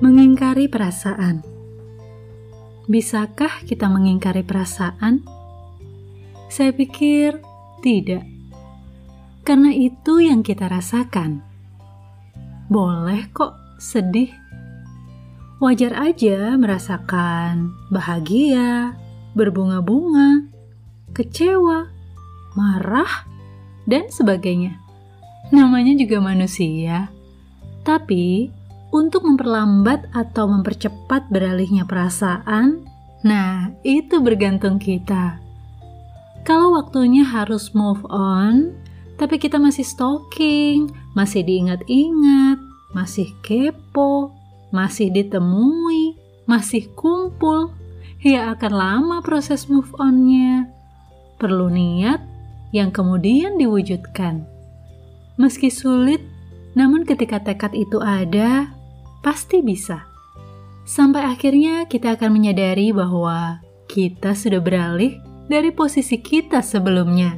Mengingkari perasaan. Bisakah kita mengingkari perasaan? Saya pikir tidak. Karena itu yang kita rasakan. Boleh kok sedih. Wajar aja merasakan bahagia, berbunga-bunga, kecewa, marah, dan sebagainya. Namanya juga manusia. Tapi, untuk memperlambat atau mempercepat beralihnya perasaan, nah, itu bergantung kita. Kalau waktunya harus move on, tapi kita masih stalking, masih diingat-ingat, masih kepo, masih ditemui, masih kumpul, ya akan lama proses move on-nya. Perlu niat yang kemudian diwujudkan. Meski sulit, namun ketika tekad itu ada, pasti bisa. Sampai akhirnya kita akan menyadari bahwa kita sudah beralih dari posisi kita sebelumnya.